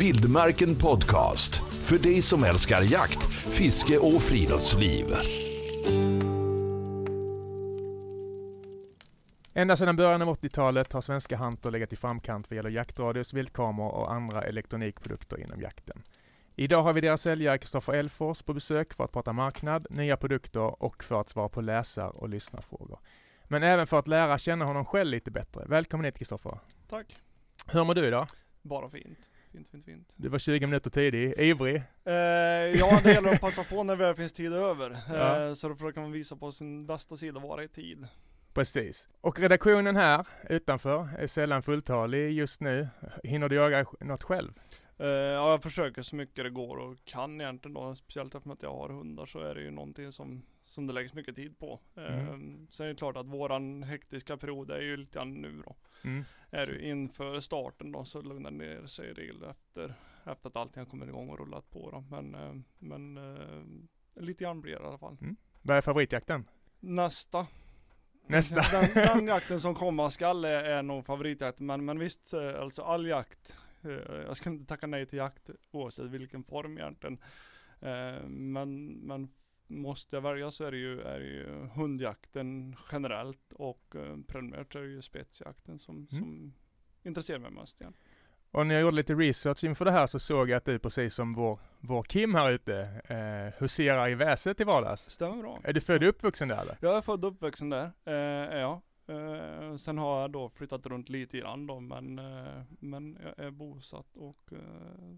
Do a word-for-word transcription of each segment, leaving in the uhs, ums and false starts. Vildmarken podcast. För dig som älskar jakt, fiske och friluftsliv. Ända sedan början av åttiotalet har Svenska Hunter legat i framkant vad gäller jaktradios, viltkameror och andra elektronikprodukter inom jakten. Idag har vi deras säljare Kristoffer Elfors på besök för att prata marknad, nya produkter och för att svara på läsar- och lyssnarfrågor. Men även för att lära känna honom själv lite bättre. Välkommen hit Kristoffer. Tack. Hur mår du idag? Bara fint. Fint, fint, fint. Du var tjugo minuter tidig. Ivrig? Eh, ja, det gäller att passa på när det finns tid över. Ja. Eh, så då försöker man visa på sin bästa sida vara i tid. Precis. Och redaktionen här utanför är sällan fulltalig just nu. Hinner du jaga något själv? Uh, ja, jag försöker så mycket det går och kan egentligen då, speciellt eftersom att jag har hundar så är det ju någonting som, som det läggs mycket tid på. Mm. Uh, sen är det klart att våran hektiska period är ju lite grann nu då. Mm. Är du inför starten då så lugnar det ner sig i regel efter, efter att allting har kommit igång och rullat på då. Men, uh, men uh, lite grann blir det i alla fall. Mm. Vad är favoritjakten? Nästa. Nästa. Den, den jakten som komma skall är, är nog favoritjakten, men, men visst, alltså all jakt. Jag ska inte tacka nej till jakt oavsett vilken form egentligen. Men, men måste jag välja så är det, ju, är det ju hundjakten generellt och primärt är det ju spetsjakten som, mm. som intresserar mig mest igen. Och när jag gjorde lite research inför det här så såg jag att du precis som vår, vår Kim här ute eh, huserar i Väse till vardags. Stämmer bra. Är du född och uppvuxen där eller? Jag är född och uppvuxen där, eh, ja. Uh, sen har jag då flyttat runt lite grann då, men, uh, men jag är bosatt och uh,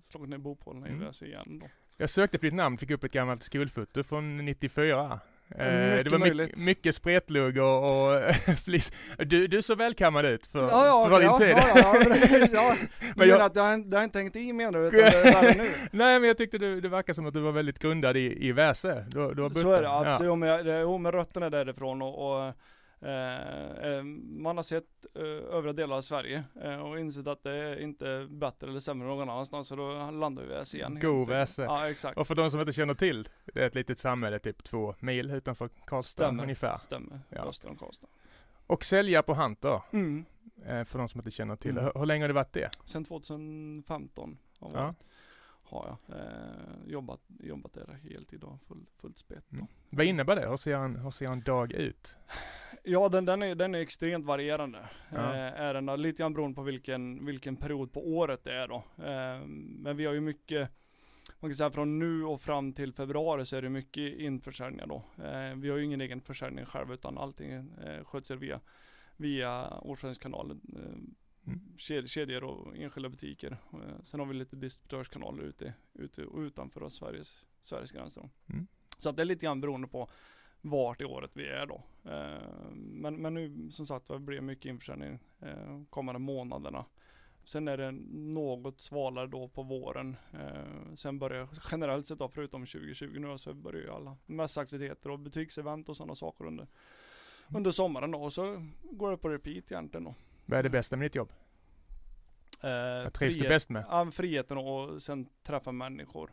slagit ner bopålen i Väse igen då. Jag sökte på ditt namn, fick upp ett gammalt skolfoto från nittiofyra. Uh, det var mycket, mycket spretlugg och, och flis. Du, du så välkammad ut för, ja, ja, för din ja, tid. Ja, ja, ja. Men jag, att jag, det har inte hängt i mig nu, utan det är nu. Nej, men jag tyckte du, det verkar som att du var väldigt grundad i, i Väse. Du, du så är det, absolut. Ja. Med, det, med rötterna därifrån och... och Eh, man har sett eh, övriga delar av Sverige eh, och insett att det är inte bättre eller sämre någon annanstans, så då landar vi Väse igen. God Väse. Ja, exakt. Och för de som inte känner till, det är ett litet samhälle typ två mil utanför Karlstad. Stämmer. Ungefär. Stämmer, ja. Öster om Karlstad. Och sälja på Hunter, mm. eh, för de som inte känner till. Mm. Hur, hur länge har det varit det? Sedan tjugohundrafemton har, ja. varit, har jag eh, jobbat, jobbat där heltid då, full, fullt spett. Mm. Vad innebär det? Hur ser en, hur ser en dag ut? Ja, den, den, är, den är extremt varierande. Ja. Eh, är den, lite grann beroende på vilken, vilken period på året det är då. Eh, men vi har ju mycket, man kan säga från nu och fram till februari så är det mycket införsäljningar då. Eh, vi har ju ingen egen försäljning själv, utan allting eh, sköts via, via årsförsäljningskanalen. Eh, Mm. kedjor och enskilda butiker. Sen har vi lite distributörskanaler ute, ute och utanför Sveriges, Sveriges gränser. Mm. Så att det är lite grann beroende på vart i året vi är då. Men, men nu som sagt det blir mycket införsäljning kommande månaderna. Sen är det något svalare då på våren. Sen börjar generellt sett då, förutom tjugo tjugo nu, så börjar ju alla mässaktiviteter och butiksevent och sådana saker under, under sommaren då. Och så går det på repeat egentligen då. Vad är det bästa med ditt jobb? Eh, Vad trivs frihet, du bäst med? Ja, friheten och sen träffa människor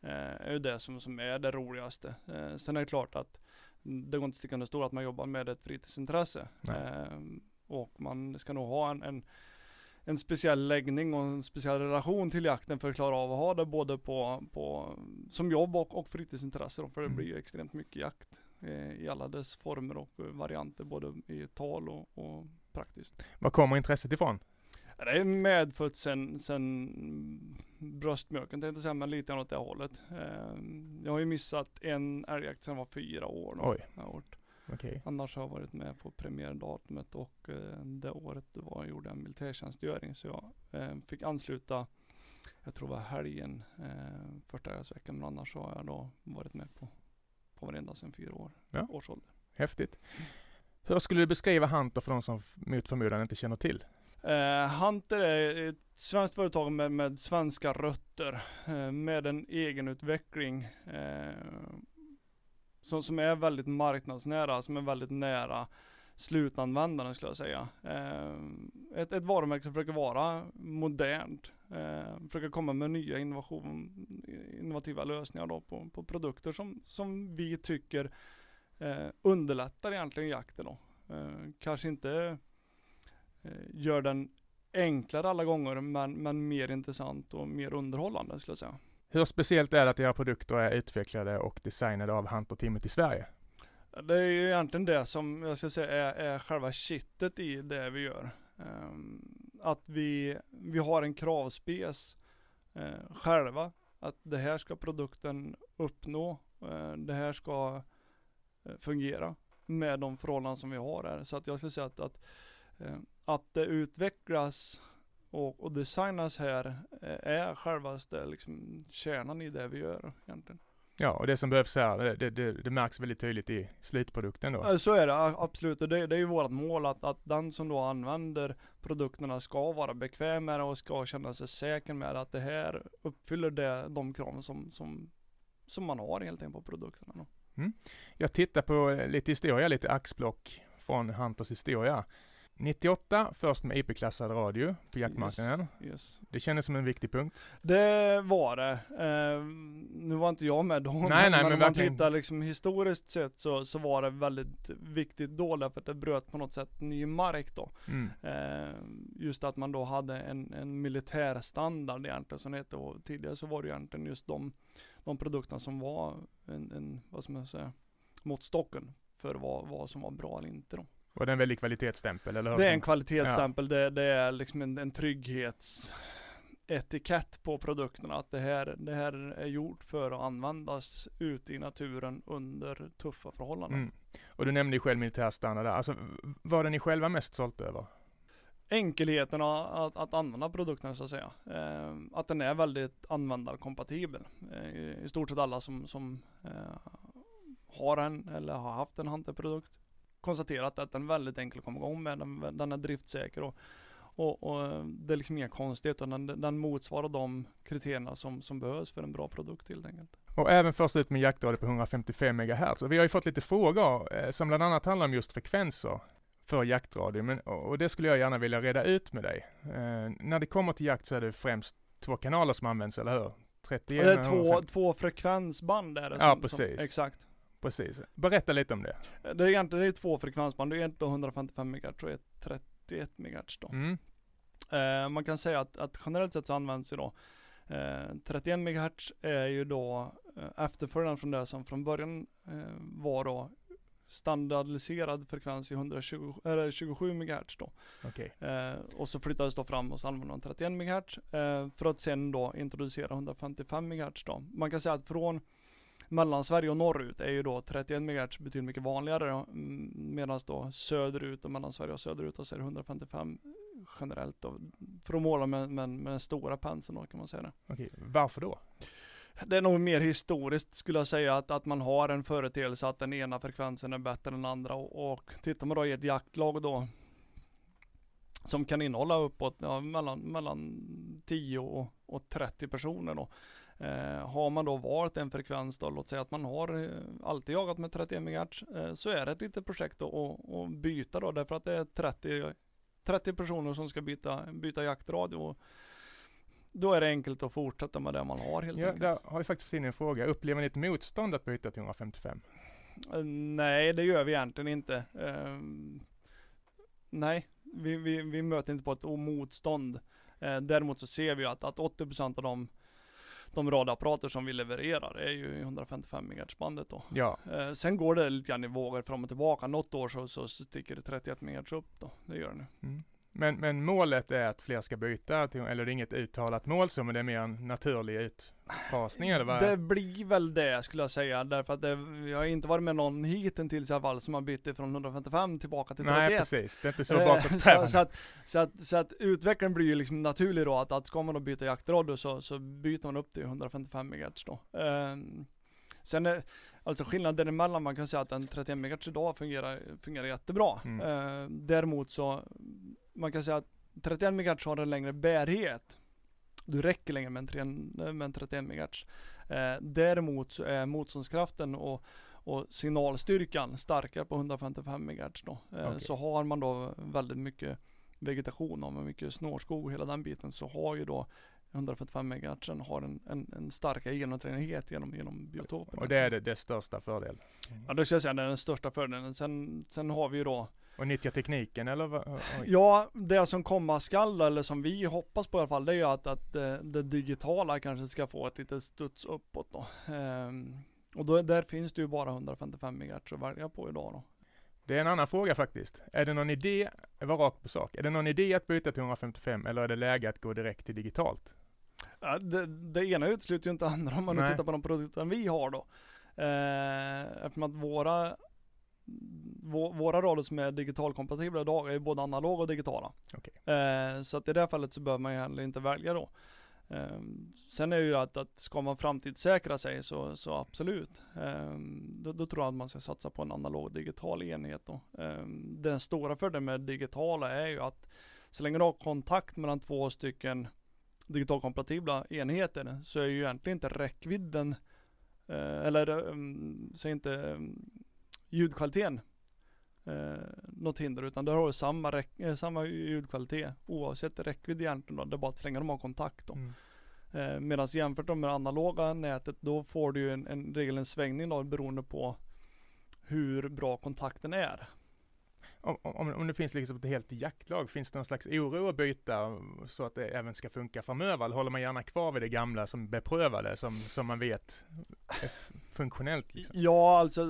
eh, är ju det som, som är det roligaste. Eh, sen är det klart att det går inte stickande stor att man jobbar med ett fritidsintresse. Eh, och man ska nog ha en, en, en speciell läggning och en speciell relation till jakten för att klara av att ha det både på, på, som jobb och, och fritidsintresse. Då, för det mm. blir ju extremt mycket jakt eh, i alla dess former och varianter, både i tal och, och praktiskt. Vad kommer intresset ifrån? Det är medfött sen, sen bröstmjölken, tänkte säga, men lite åt det hållet. Jag har ju missat en älgjakt sedan jag var fyra år. Då. Oj. År. Okay. Annars har jag varit med på premiärdatumet och det året det var, jag gjorde en militärtjänstgöring, så jag fick ansluta, jag tror det var helgen, första älgsveckan, men annars har jag då varit med på, på varenda sedan fyra år. Ja. Årsålder. Häftigt. Hur skulle du beskriva Hunter för de som mot förmodan inte känner till? Eh, Hunter är ett svenskt företag med, med svenska rötter, eh, med en egen utveckling eh, som, som är väldigt marknadsnära, som är väldigt nära slutanvändaren skulle jag säga. Eh, ett, ett varumärke som försöker vara modernt, eh, försöker komma med nya innovation, innovativa lösningar då på, på produkter som, som vi tycker Eh, underlättar egentligen jakten då. Eh, kanske inte eh, gör den enklare alla gånger, men, men mer intressant och mer underhållande skulle jag säga. Hur speciellt är det att era produkter är utvecklade och designade av Hunter-teamet i Sverige? Det är ju egentligen det som jag ska säga är, är själva kittet i det vi gör. Att vi, vi har en kravspec själva. Att det här ska produkten uppnå. Det här ska fungera med de förhållanden som vi har här. Så att jag skulle säga att, att, att det utvecklas och, och designas här är självaste liksom kärnan i det vi gör egentligen. Ja, och det som behövs här, det, det, det märks väldigt tydligt i slutprodukten då. Så är det, absolut. Det, det är ju vårt mål att, att den som då använder produkterna ska vara bekväm med det och ska känna sig säker med att det här uppfyller det, de krav som, som, som man har helt enkelt på produkterna då. Mm. Jag tittar på lite historia, lite axplock från Hunters historia. nittioåtta, först med I P-klassad radio på jaktmarknaden. Yes, yes. Det kändes som en viktig punkt. Det var det. Eh, nu var inte jag med då. Nej, nej, men om man verkligen tittar liksom historiskt sett så, så var det väldigt viktigt då. Därför att det bröt på något sätt ny mark då. Mm. Eh, just att man då hade en, en militärstandard egentligen som det hette. Och tidigare så var det egentligen just de, de produkterna som var en, en, vad ska man säga, måttstocken för vad, vad som var bra eller inte då. Och det är en väldigt kvalitetsstämpel, eller hur? Det är en kvalitetsstämpel, ja. det, det är liksom en, en trygghetsetikett på produkterna, att det här, det här är gjort för att användas ute i naturen under tuffa förhållanden. Mm. Och du nämnde ju själv militärstandard där, alltså var det ni själva mest sålt över? Enkelheten att, att använda produkterna så att säga, eh, att den är väldigt användarkompatibel, eh, i stort sett alla som, som eh, har en eller har haft en Hunter-produkt konstaterat att den är väldigt enkel att komma igång med. Den, den är driftsäker och, och, och det är liksom inga konstigheter. Den, den motsvarar de kriterierna som, som behövs för en bra produkt helt enkelt. Och även först ut med jaktradio på hundrafemtiofem megahertz. Och vi har ju fått lite frågor eh, som bland annat handlar om just frekvenser för jaktradio. Men, och, och det skulle jag gärna vilja reda ut med dig. Eh, när det kommer till jakt så är det främst två kanaler som används, eller hur? trettioen, det är två, två frekvensband är det. Som, ja, precis. Som, exakt. Precis. Berätta lite om det. Det är egentligen det är två frekvensband. Det är inte hundrafemtiofem megahertz och trettioen megahertz då. Mm. Eh, man kan säga att, att generellt sett så används ju då eh, trettioen megahertz är ju då eh, efterföljaren från det som från början eh, var då standardiserad frekvens i etthundratjugo, eller tjugosju megahertz då. Okay. Eh, och så flyttades då fram och så använde de trettioen megahertz eh, för att sen då introducera hundrafemtiofem megahertz då. Man kan säga att från mellan Sverige och norrut är ju då trettioen megahertz betydligt mycket vanligare, medan då söderut och mellan Sverige och söderut och så är det hundrafemtiofem generellt då, för att måla med, med, med den stora penseln då kan man säga det. Okej, varför då? Det är nog mer historiskt skulle jag säga att, att man har en företeelse att den ena frekvensen är bättre än den andra och, och tittar man då i ett jaktlag då som kan innehålla uppåt ja, mellan, mellan tio och, och trettio personer då. Eh, har man då varit en frekvens då, låt säga att man har eh, alltid jagat med trettioen megahertz eh, så är det ett litet projekt att byta då, därför att det är trettio, trettio personer som ska byta, byta jaktradio och då är det enkelt att fortsätta med det man har helt ja, enkelt. Där har vi faktiskt in en fråga, upplever ni ett motstånd att byta till hundrafemtiofem? Eh, nej, det gör vi egentligen inte. Eh, nej, vi, vi, vi möter inte på ett motstånd. Eh, däremot så ser vi att, att åttio procent av dem De radioapparater som vi levererar är ju hundrafemtiofem megahertz-bandet då. Ja. Eh, sen går det lite grann i vågor fram och tillbaka. Något år så, så sticker det trettioen megahertz upp då. Det gör det nu. Mm. Men, men målet är att fler ska byta till, eller det är inget uttalat mål så, men det är mer en naturlig utfasning eller vad? Det blir väl det skulle jag säga, därför att det, jag har inte varit med någon hittills i alla fall som har bytt från hundrafemtiofem tillbaka till trettioen. Nej precis, det är inte så bakåtsträvande. så, så, att, så, att, så att utvecklingen blir ju liksom naturlig då, att, att ska man då byta jaktradio så, så byter man upp till hundrafemtiofem megahertz då. Um, sen är, alltså skillnaden emellan, man kan säga att en trettioen megahertz idag fungerar, fungerar jättebra. Mm. Uh, däremot så man kan säga att trettioen megahertz har en längre bärighet. Du räcker längre med en trettioen megahertz. Eh, däremot så är motståndskraften och, och signalstyrkan starkare på hundrafemtiofem megahertz. Då. Eh, okay. Så har man då väldigt mycket vegetation och mycket snårskog och hela den biten, så har ju då hundrafemtiofem megahertz har en, en, en starkare genomtränglighet genom, genom biotopen. Och det är det, det största fördelen? Mm. Ja, det ska jag säga, det är den största fördelen. Sen, sen har vi ju då Och nyttja tekniken, eller? Ja, det som komma skall, eller som vi hoppas på i alla fall, det är ju att, att det digitala kanske ska få ett litet studs uppåt då. Ehm, och då, där finns det ju bara hundrafemtiofem megahertz att välja på idag då. Det är en annan fråga faktiskt. Är det någon idé, var rakt på sak, är det någon idé att byta till hundrafemtiofem eller är det läge att gå direkt till digitalt? Ja, det, det ena utesluter ju inte andra om man nu tittar på de produkter vi har då. Ehm, eftersom att våra våra roller som är digitalkompatibla idag är ju både analoga och digitala. Okay. Eh, så att i det fallet så behöver man ju heller inte välja då. Eh, sen är det ju att, att ska man framtidssäkra sig så, så absolut. Eh, då, då tror jag att man ska satsa på en analog och digital enhet då. Eh, den stora fördelen med digitala är ju att så länge du har kontakt mellan två stycken digitalkompatibla enheter så är ju egentligen inte räckvidden eh, eller um, så är inte um, ljudkvaliteten eh, något hinder, utan där har du samma, räck- samma ljudkvalitet oavsett räckvidd egentligen då, det är bara att slänga dem av kontakt då. Mm. Eh, medan jämfört med det analoga nätet då får du ju en, en regel en svängning då, beroende på hur bra kontakten är. Om, om, om det finns liksom ett helt jaktlag, finns det någon slags oro att byta så att det även ska funka framöver? Eller håller man gärna kvar vid det gamla som beprövade, som, som man vet är funktionellt? Liksom? Ja, alltså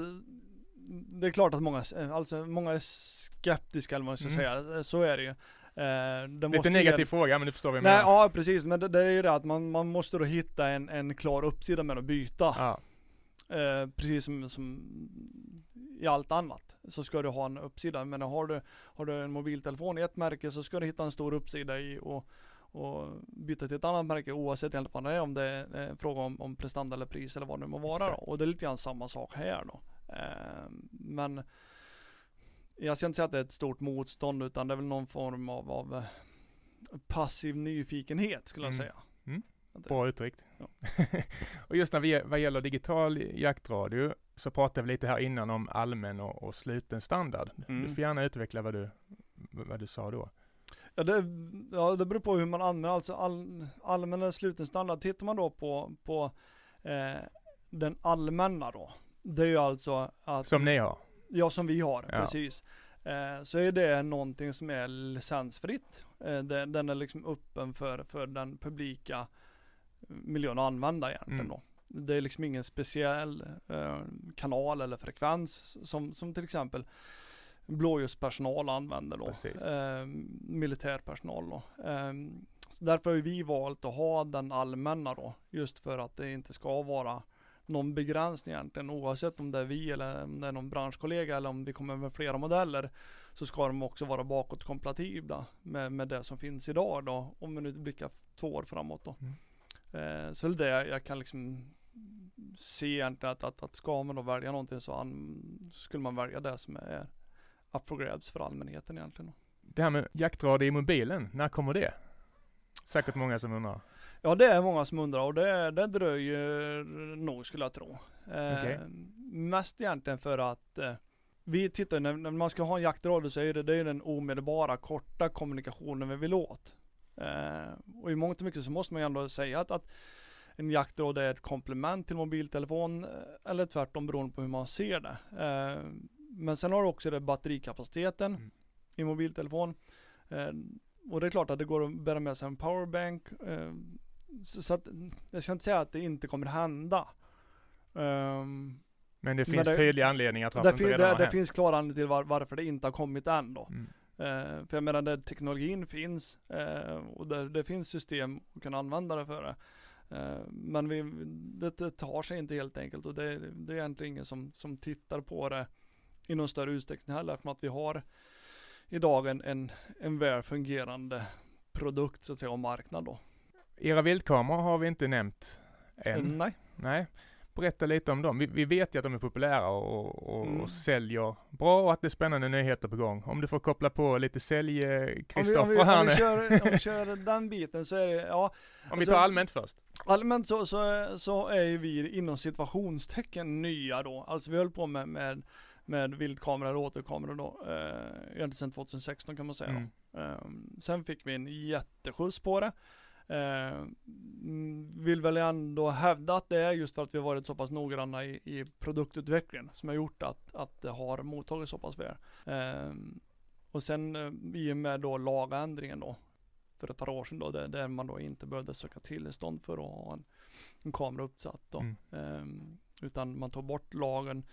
det är klart att många, alltså många är skeptiska, eller vad man ska mm. säga. Så är det ju. Eh, det Lite måste negativ ju... fråga, men det förstår vi. Nej, ja, precis. Men det, det är ju det att man, man måste då hitta en, en klar uppsida med att byta. Ja. Eh, precis som, som i allt annat så ska du ha en uppsida. Men har du, har du en mobiltelefon i ett märke så ska du hitta en stor uppsida i och, och byta till ett annat märke oavsett helt vad det är, om det är en fråga om, om prestanda eller pris eller vad det nu må vara. Och det är lite grann samma sak här då. Men jag ska inte säga att det är ett stort motstånd, utan det är väl någon form av, av passiv nyfikenhet skulle jag mm. säga. Mm. Bra uttryckt. Ja. Och just när vi, vad gäller digital jaktradio så pratade vi lite här innan om allmän och, och sluten standard. Mm. Du får gärna utveckla vad du, vad du sa då. Ja det, ja, det beror på hur man använder, alltså all, allmän och sluten standard. Tittar man då på, på eh, den allmänna då. Det är ju alltså att... Som ni har. Ja, som vi har, ja. Precis. Eh, så är det någonting som är licensfritt. Eh, det, den är liksom öppen för, för den publika miljön att använda egentligen mm. då. Det är liksom ingen speciell eh, kanal eller frekvens som, som till exempel blåljuspersonal använder då. Eh, militärpersonal då. Eh, därför har vi valt att ha den allmänna då. Just för att det inte ska vara någon begränsning egentligen, oavsett om det är vi eller om det är någon branschkollega eller om vi kommer med flera modeller, så ska de också vara bakåtkompatibla med, med det som finns idag då, om vi nu blickar två år framåt då. Mm. Eh, så det är det jag kan liksom se egentligen, att, att, att ska man då välja någonting så an, skulle man välja det som är up for grabs för allmänheten egentligen då. Det här med jaktradio i mobilen, när kommer det? Säkert många som undrar. Ja, det är många som undrar, och det, det dröjer nog skulle jag tro. Okay. Eh, mest egentligen för att eh, vi tittar, när, när man ska ha en jaktradio så är det, det är den omedelbara korta kommunikationen vi vill åt. Eh, och i mångt och mycket så måste man ändå säga att, att en jaktradio är ett komplement till mobiltelefon eller tvärtom beroende på hur man ser det. Eh, men sen har du också det batterikapaciteten mm. i mobiltelefon. Eh, och det är klart att det går att bära med sig en powerbank. Eh, Så att, jag ska inte säga att det inte kommer hända. Um, men det finns men det, tydliga anledningar att varför det, inte redan det, det finns klara anledningar till var, varför det inte har kommit än då. Mm. Uh, för jag menar, där teknologin finns uh, och där det finns system att kunna använda det för det. Uh, men vi, det, det tar sig inte helt enkelt, och det, det är egentligen ingen som, som tittar på det i någon större utsträckning heller, eftersom att vi har idag en, en, en väl fungerande produkt så att säga, och marknad då. Era viltkameror har vi inte nämnt än. Mm, nej. nej. Berätta lite om dem. Vi, vi vet ju att de är populära och, och, mm. och säljer bra, och att det är spännande nyheter på gång. Om du får koppla på lite sälj, Kristoffer här nu. Om, om vi kör den biten så är det... Ja, om alltså, vi tar allmänt först. Allmänt så, så, så är vi inom situationstecken nya då. Alltså vi höll på med, med, med viltkameror och återkameror då. Egentligen eh, sedan tjugo sexton kan man säga. Mm. Eh, sen fick vi en jätteskjuts på det. Eh, vill väl ändå hävda att det är just för att vi har varit så pass noggranna i, i produktutvecklingen som har gjort att, att det har mottagits så pass väl. Eh, Och sen i och med då lagändringen då för ett par år sedan då, där man då inte behövde söka tillstånd för att ha en, en kamera uppsatt då. Mm. Um, utan man tog bort lagen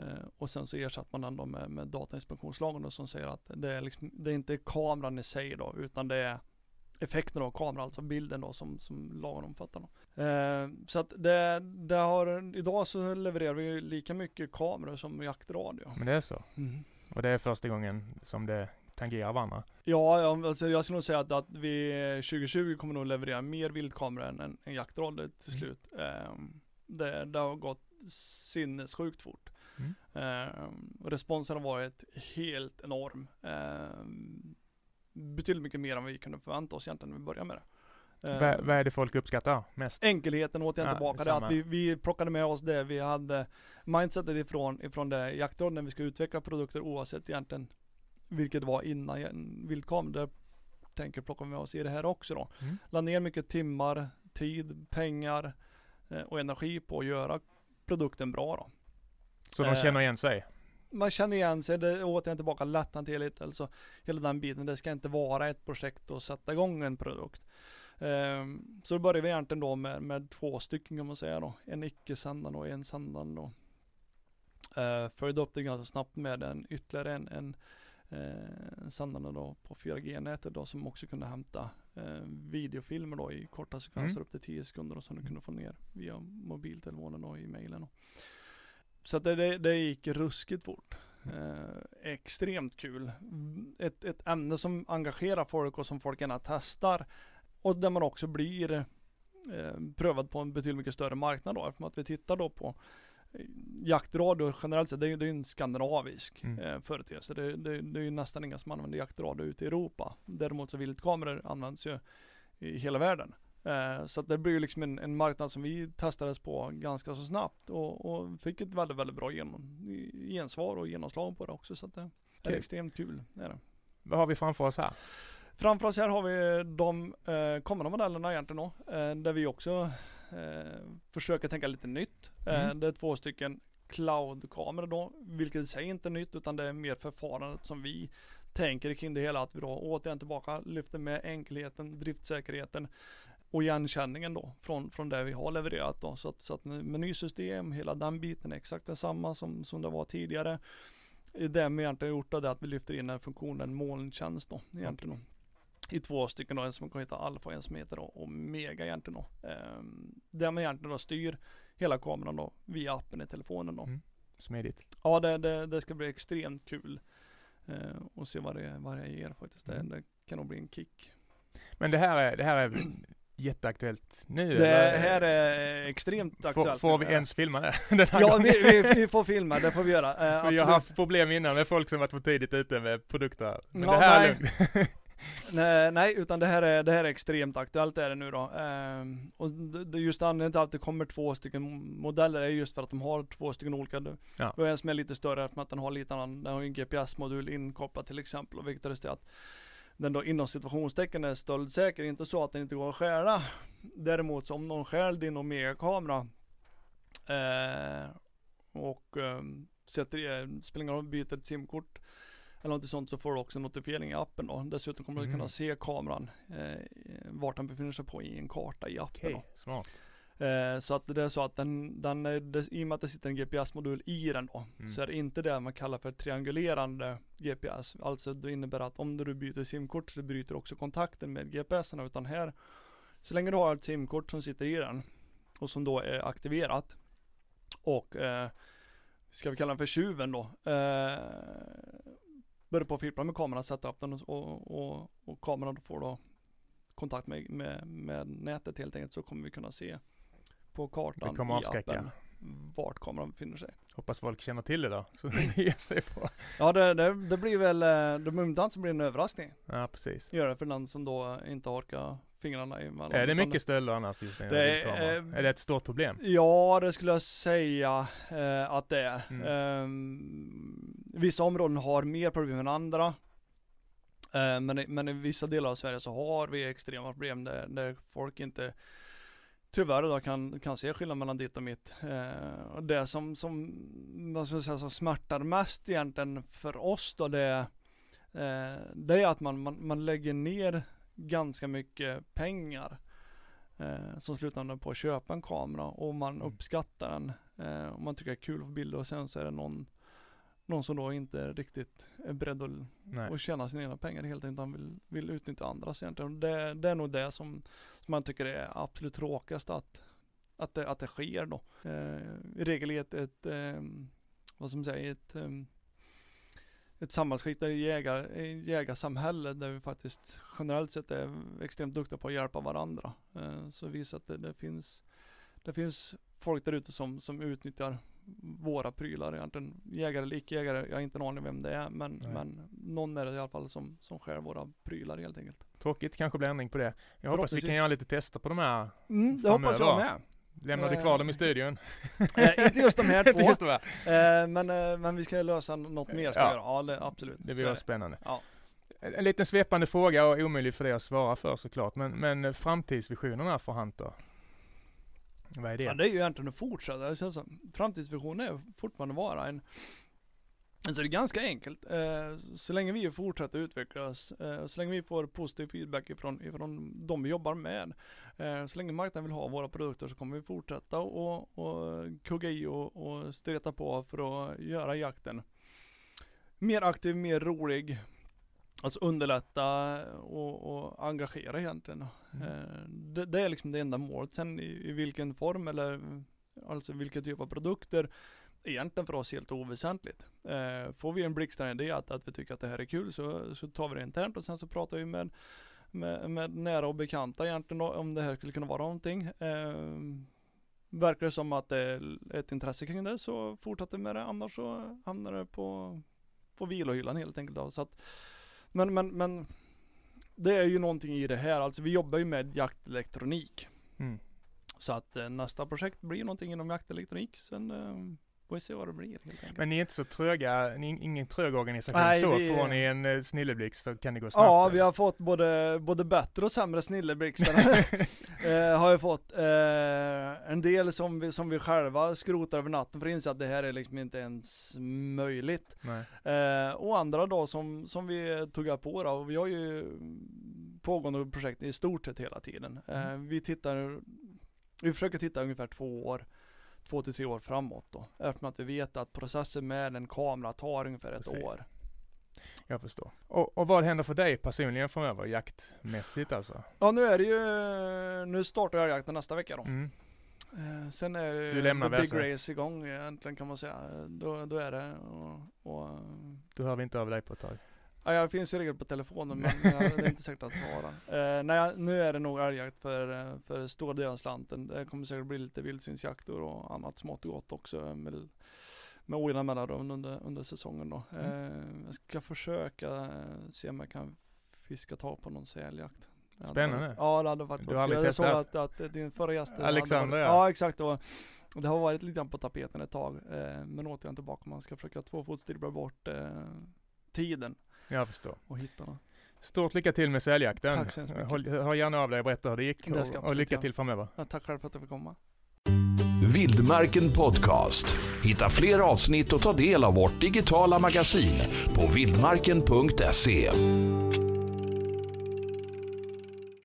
uh, och sen så ersatte man den då med, med datainspektionslagen då, som säger att det är, liksom, det är inte kameran i sig då, utan det är effekten av kameran, alltså bilden då, som, som lagen omfattar då. Uh, så att det, det har, idag så levererar vi lika mycket kameror som jaktradio. Men det är så? Mm. Och det är första gången som det tangerar varandra? Ja, alltså jag skulle nog säga att, att vi tjugo tjugo kommer nog leverera mer vildkameror än en, en jaktradio till slut. Mm. Um, det, det har gått sinnessjukt fort. Mm. Um, responsen har varit helt enorm. Um, betydligt mycket mer än vi kunde förvänta oss egentligen när vi började med det. V- vad är det folk uppskattar mest? Enkelheten åt jag tillbaka. Ja, att vi, vi plockade med oss det. Vi hade mindsetet ifrån, ifrån det jaktrådet när vi ska utveckla produkter, oavsett egentligen vilket var innan vildkameran. Där tänker plocka med oss i det här också då. Mm. La ner mycket timmar, tid, pengar och energi på att göra produkten bra då. Så de känner igen sig? Man känner igen sig, det är återigen tillbaka lätthanterligt. Alltså hela den biten, det ska inte vara ett projekt och sätta igång en produkt. Um, så då började vi egentligen då med, med två stycken kan man säga då. En icke-sändande och en sändande då. Uh, följde upp det ganska snabbt med en ytterligare en, en, uh, en sändande då på fyra G-nätet då, som också kunde hämta uh, videofilmer då i korta sekvenser, mm. upp till tio sekunder, och som du kunde få ner via mobiltelefonen och i mejlen då. Så att det, det gick ruskigt fort. Eh, extremt kul. Ett, ett ämne som engagerar folk och som folk gärna testar. Och där man också blir eh, prövad på en betydligt mycket större marknad då. Eftersom att vi tittar då på jaktradio generellt sett. Det är ju en skandinavisk mm. eh, företeelse. Det, det, det är ju nästan inga som använder jaktradio ute i Europa. Däremot så viltkameror används ju i hela världen. Så att det blev liksom en, en marknad som vi testades på ganska så snabbt, och, och fick ett väldigt, väldigt bra genom, gensvar och genomslag på det också. Så att det är extremt kul. Är det. Vad har vi framför oss här? Framför oss här har vi de eh, kommande modellerna egentligen då, eh, där vi också eh, försöker tänka lite nytt. Mm. Eh, det är två stycken cloud-kameror då, vilket i sig inte är nytt, utan det är mer förfarandet som vi tänker kring det hela, att vi då återigen tillbaka lyfter med enkelheten, driftsäkerheten och igenkänningen då från, från det vi har levererat då. Så att, så att menysystem, hela den biten är exakt detsamma som, som det var tidigare. Det vi egentligen gjort är att vi lyfter in den funktionen molntjänst då, egentligen då. I två stycken då, en som kan heta Alfa och en som heter då, och Mega egentligen då. Ehm, där man egentligen då styr hela kameran då via appen i telefonen då. Mm. Smidigt. Ja, det, det, det ska bli extremt kul ehm, och se vad det, vad det ger faktiskt. Mm. Det, det kan nog bli en kick. Men det här är, det här är jätteaktuellt nu. Det eller? Här är extremt aktuellt. Får, får vi ens filma det? Ja, vi, vi, vi får filma, det får vi göra. Uh, vi har haft problem innan med folk som varit för tidigt ute med produkter. Men ja, det här nej. Är lugnt. nej, nej, utan det här är, det här är extremt aktuellt är det nu då. Uh, och det, just anledningen till att det kommer två stycken modeller är just för att de har två stycken olika. Det ja. är en som är lite större eftersom att den har lite annan, den har en G P S-modul inkopplad till exempel, och vilket är att den då inom situationstecken är stöldsäker, inte så att den inte går att skära. Däremot så om någon skäl din Omega-kamera eh, och eh, sätter, spelar av, byter ett simkort eller något sånt, så får du också en notifiering i appen då. Dessutom kommer mm. du kunna se kameran eh, vart den befinner sig på i en karta i appen. Okay. Då. Smart. Eh, så att det är så att den, den är, det, i och med att det sitter en G P S-modul i den då, mm. så är det inte det man kallar för triangulerande G P S. Alltså det innebär att om du byter simkort så bryter du också kontakten med G P S-erna, utan här, så länge du har ett simkort som sitter i den och som då är aktiverat och eh, ska vi kalla den för tjuven då, eh, börjar på att filma med kameran, sätta upp den och, och, och, och kameran då får då kontakt med, med, med nätet helt enkelt, så kommer vi kunna se på kartan det kommer i appen vart kameran befinner sig. Hoppas folk känner till det då, så det ger sig på. Ja, det, det, det blir väl det som blir en överraskning. Ja, precis. Gör det för någon som då inte orkar fingrarna i mellan. Är det mycket stöld annars? Just det, det är, är det ett stort problem? Ja, det skulle jag säga eh, att det är. Mm. Um, vissa områden har mer problem än andra. Uh, men, men i vissa delar av Sverige så har vi extrema problem där, där folk inte tyvärr då kan, kan se skillnad mellan ditt och mitt. Eh, och det som, som, vad ska jag säga, som smärtar mest egentligen för oss då, det är eh, det är att man, man, man lägger ner ganska mycket pengar eh, som slutar på att köpa en kamera, och man mm. uppskattar den eh, och man tycker det är kul att få bilder, och sen så är det någon Någon som då inte riktigt är beredd att Nej. tjäna sina egna pengar helt enkelt, utan vill, vill utnyttja andras egentligen. Det, det är nog det som, som man tycker är absolut tråkigast att, att, det, att det sker då. Eh, I regel är ett, ett eh, vad som säger, ett, eh, ett samhällsskikt, där jägar, jägarsamhälle där vi faktiskt generellt sett är extremt duktiga på att hjälpa varandra. Eh, så visar att det, det, finns, det finns folk där ute som, som utnyttjar våra prylar egentligen. Jägare eller icke-jägare, jag har inte någon aning vem det är, men, men någon är det i alla fall som, som skär våra prylar helt enkelt. Tråkigt, kanske blir ändring på det. Jag hoppas vi kan göra lite tester på de här mm, det hoppas jag med. Lämnar du kvar dem i studion? Eh, inte just de här två. Just de här. Eh, men, eh, men vi ska lösa något mer. Ska ja. Göra. Ja, det, absolut. Det blir spännande. Ja. En liten svepande fråga och omöjlig för dig att svara för såklart, men, men framtidsvisionerna för Hunter? Vad är det? Ja, det är ju egentligen att fortsätta. Framtidsvisionen är fortfarande vara en... Alltså det är ganska enkelt. Så länge vi fortsätter utvecklas, så länge vi får positiv feedback ifrån, ifrån de vi jobbar med, så länge marknaden vill ha våra produkter, så kommer vi fortsätta och, och kugga i och, och streta på för att göra jakten mer aktiv, mer rolig. Alltså underlätta och, och engagera egentligen. Mm. Det, det är liksom det enda målet. Sen i, i vilken form eller alltså vilka typ av produkter, egentligen för oss helt oväsentligt. Eh, får vi en blixtrande idé att, att vi tycker att det här är kul, så, så tar vi det internt och sen så pratar vi med, med, med nära och bekanta egentligen om det här skulle kunna vara någonting. Eh, verkar det som att det är ett intresse kring det, så fortsätter med det. Annars så hamnar det på, på vilohyllan helt enkelt. Då. Så att Men, men, men det är ju någonting i det här. Alltså vi jobbar ju med jaktelektronik. Mm. Så att eh, nästa projekt blir någonting inom jaktelektronik. Sen eh, får vi se vad det blir. Men ni är inte så tröga. Ni är ingen trög organisation. Nej, så vi... får ni en eh, snilleblixt så kan det gå snabbt. Ja, vi har fått både, både bättre och sämre snilleblixtar. eh, har ju fått eh, en del som vi, som vi själva skrotar över natten för att inse att det här är liksom inte ens möjligt. Eh, och andra då som, som vi tog på då. Vi har ju pågående projekt i stort sett hela tiden. Eh, mm. Vi tittar, vi försöker titta ungefär två år. två till tre år framåt då. Eftersom att vi vet att processen med en kamera tar ungefär ett Precis. år. Jag förstår. Och, och vad händer för dig personligen framöver, jaktmässigt alltså? Ja, nu är det ju... Nu startar jag jakten nästa vecka då. Mm. Eh, sen är det ju Big Race igång egentligen kan man säga. Då, då är det... Och, och, du hör vi inte över dig på ett tag. Ja, jag finns ju regel på telefonen, men jag är inte säkert att svara. Eh, nej, nu är det nog älgjakt för, för stora delar av slanten. Det kommer säkert bli lite vildsynsjaktor och annat smått och gott också med, med ojämna mellanrum under, under säsongen. Då. Eh, jag ska försöka se om jag kan fiska tag på någon säljakt. Spännande. Varit, ja, det hade varit du har jag såg att, att din förra gäst... Alexander, varit, ja. Ja, exakt. Och, och det har varit lite grann på tapeten ett tag. Eh, men återigen tillbaka, man ska försöka två fotstillbara bort eh, tiden. Jag förstår. Och hittarna. Stort lycka till med säljakten. Tack så mycket. Håll, hör gärna av dig och berätta hur det gick. Det och, och lycka till framöver. Ja, tack själv för att du fick komma. Vildmarken Podcast. Hitta fler avsnitt och ta del av vårt digitala magasin på vildmarken punkt se.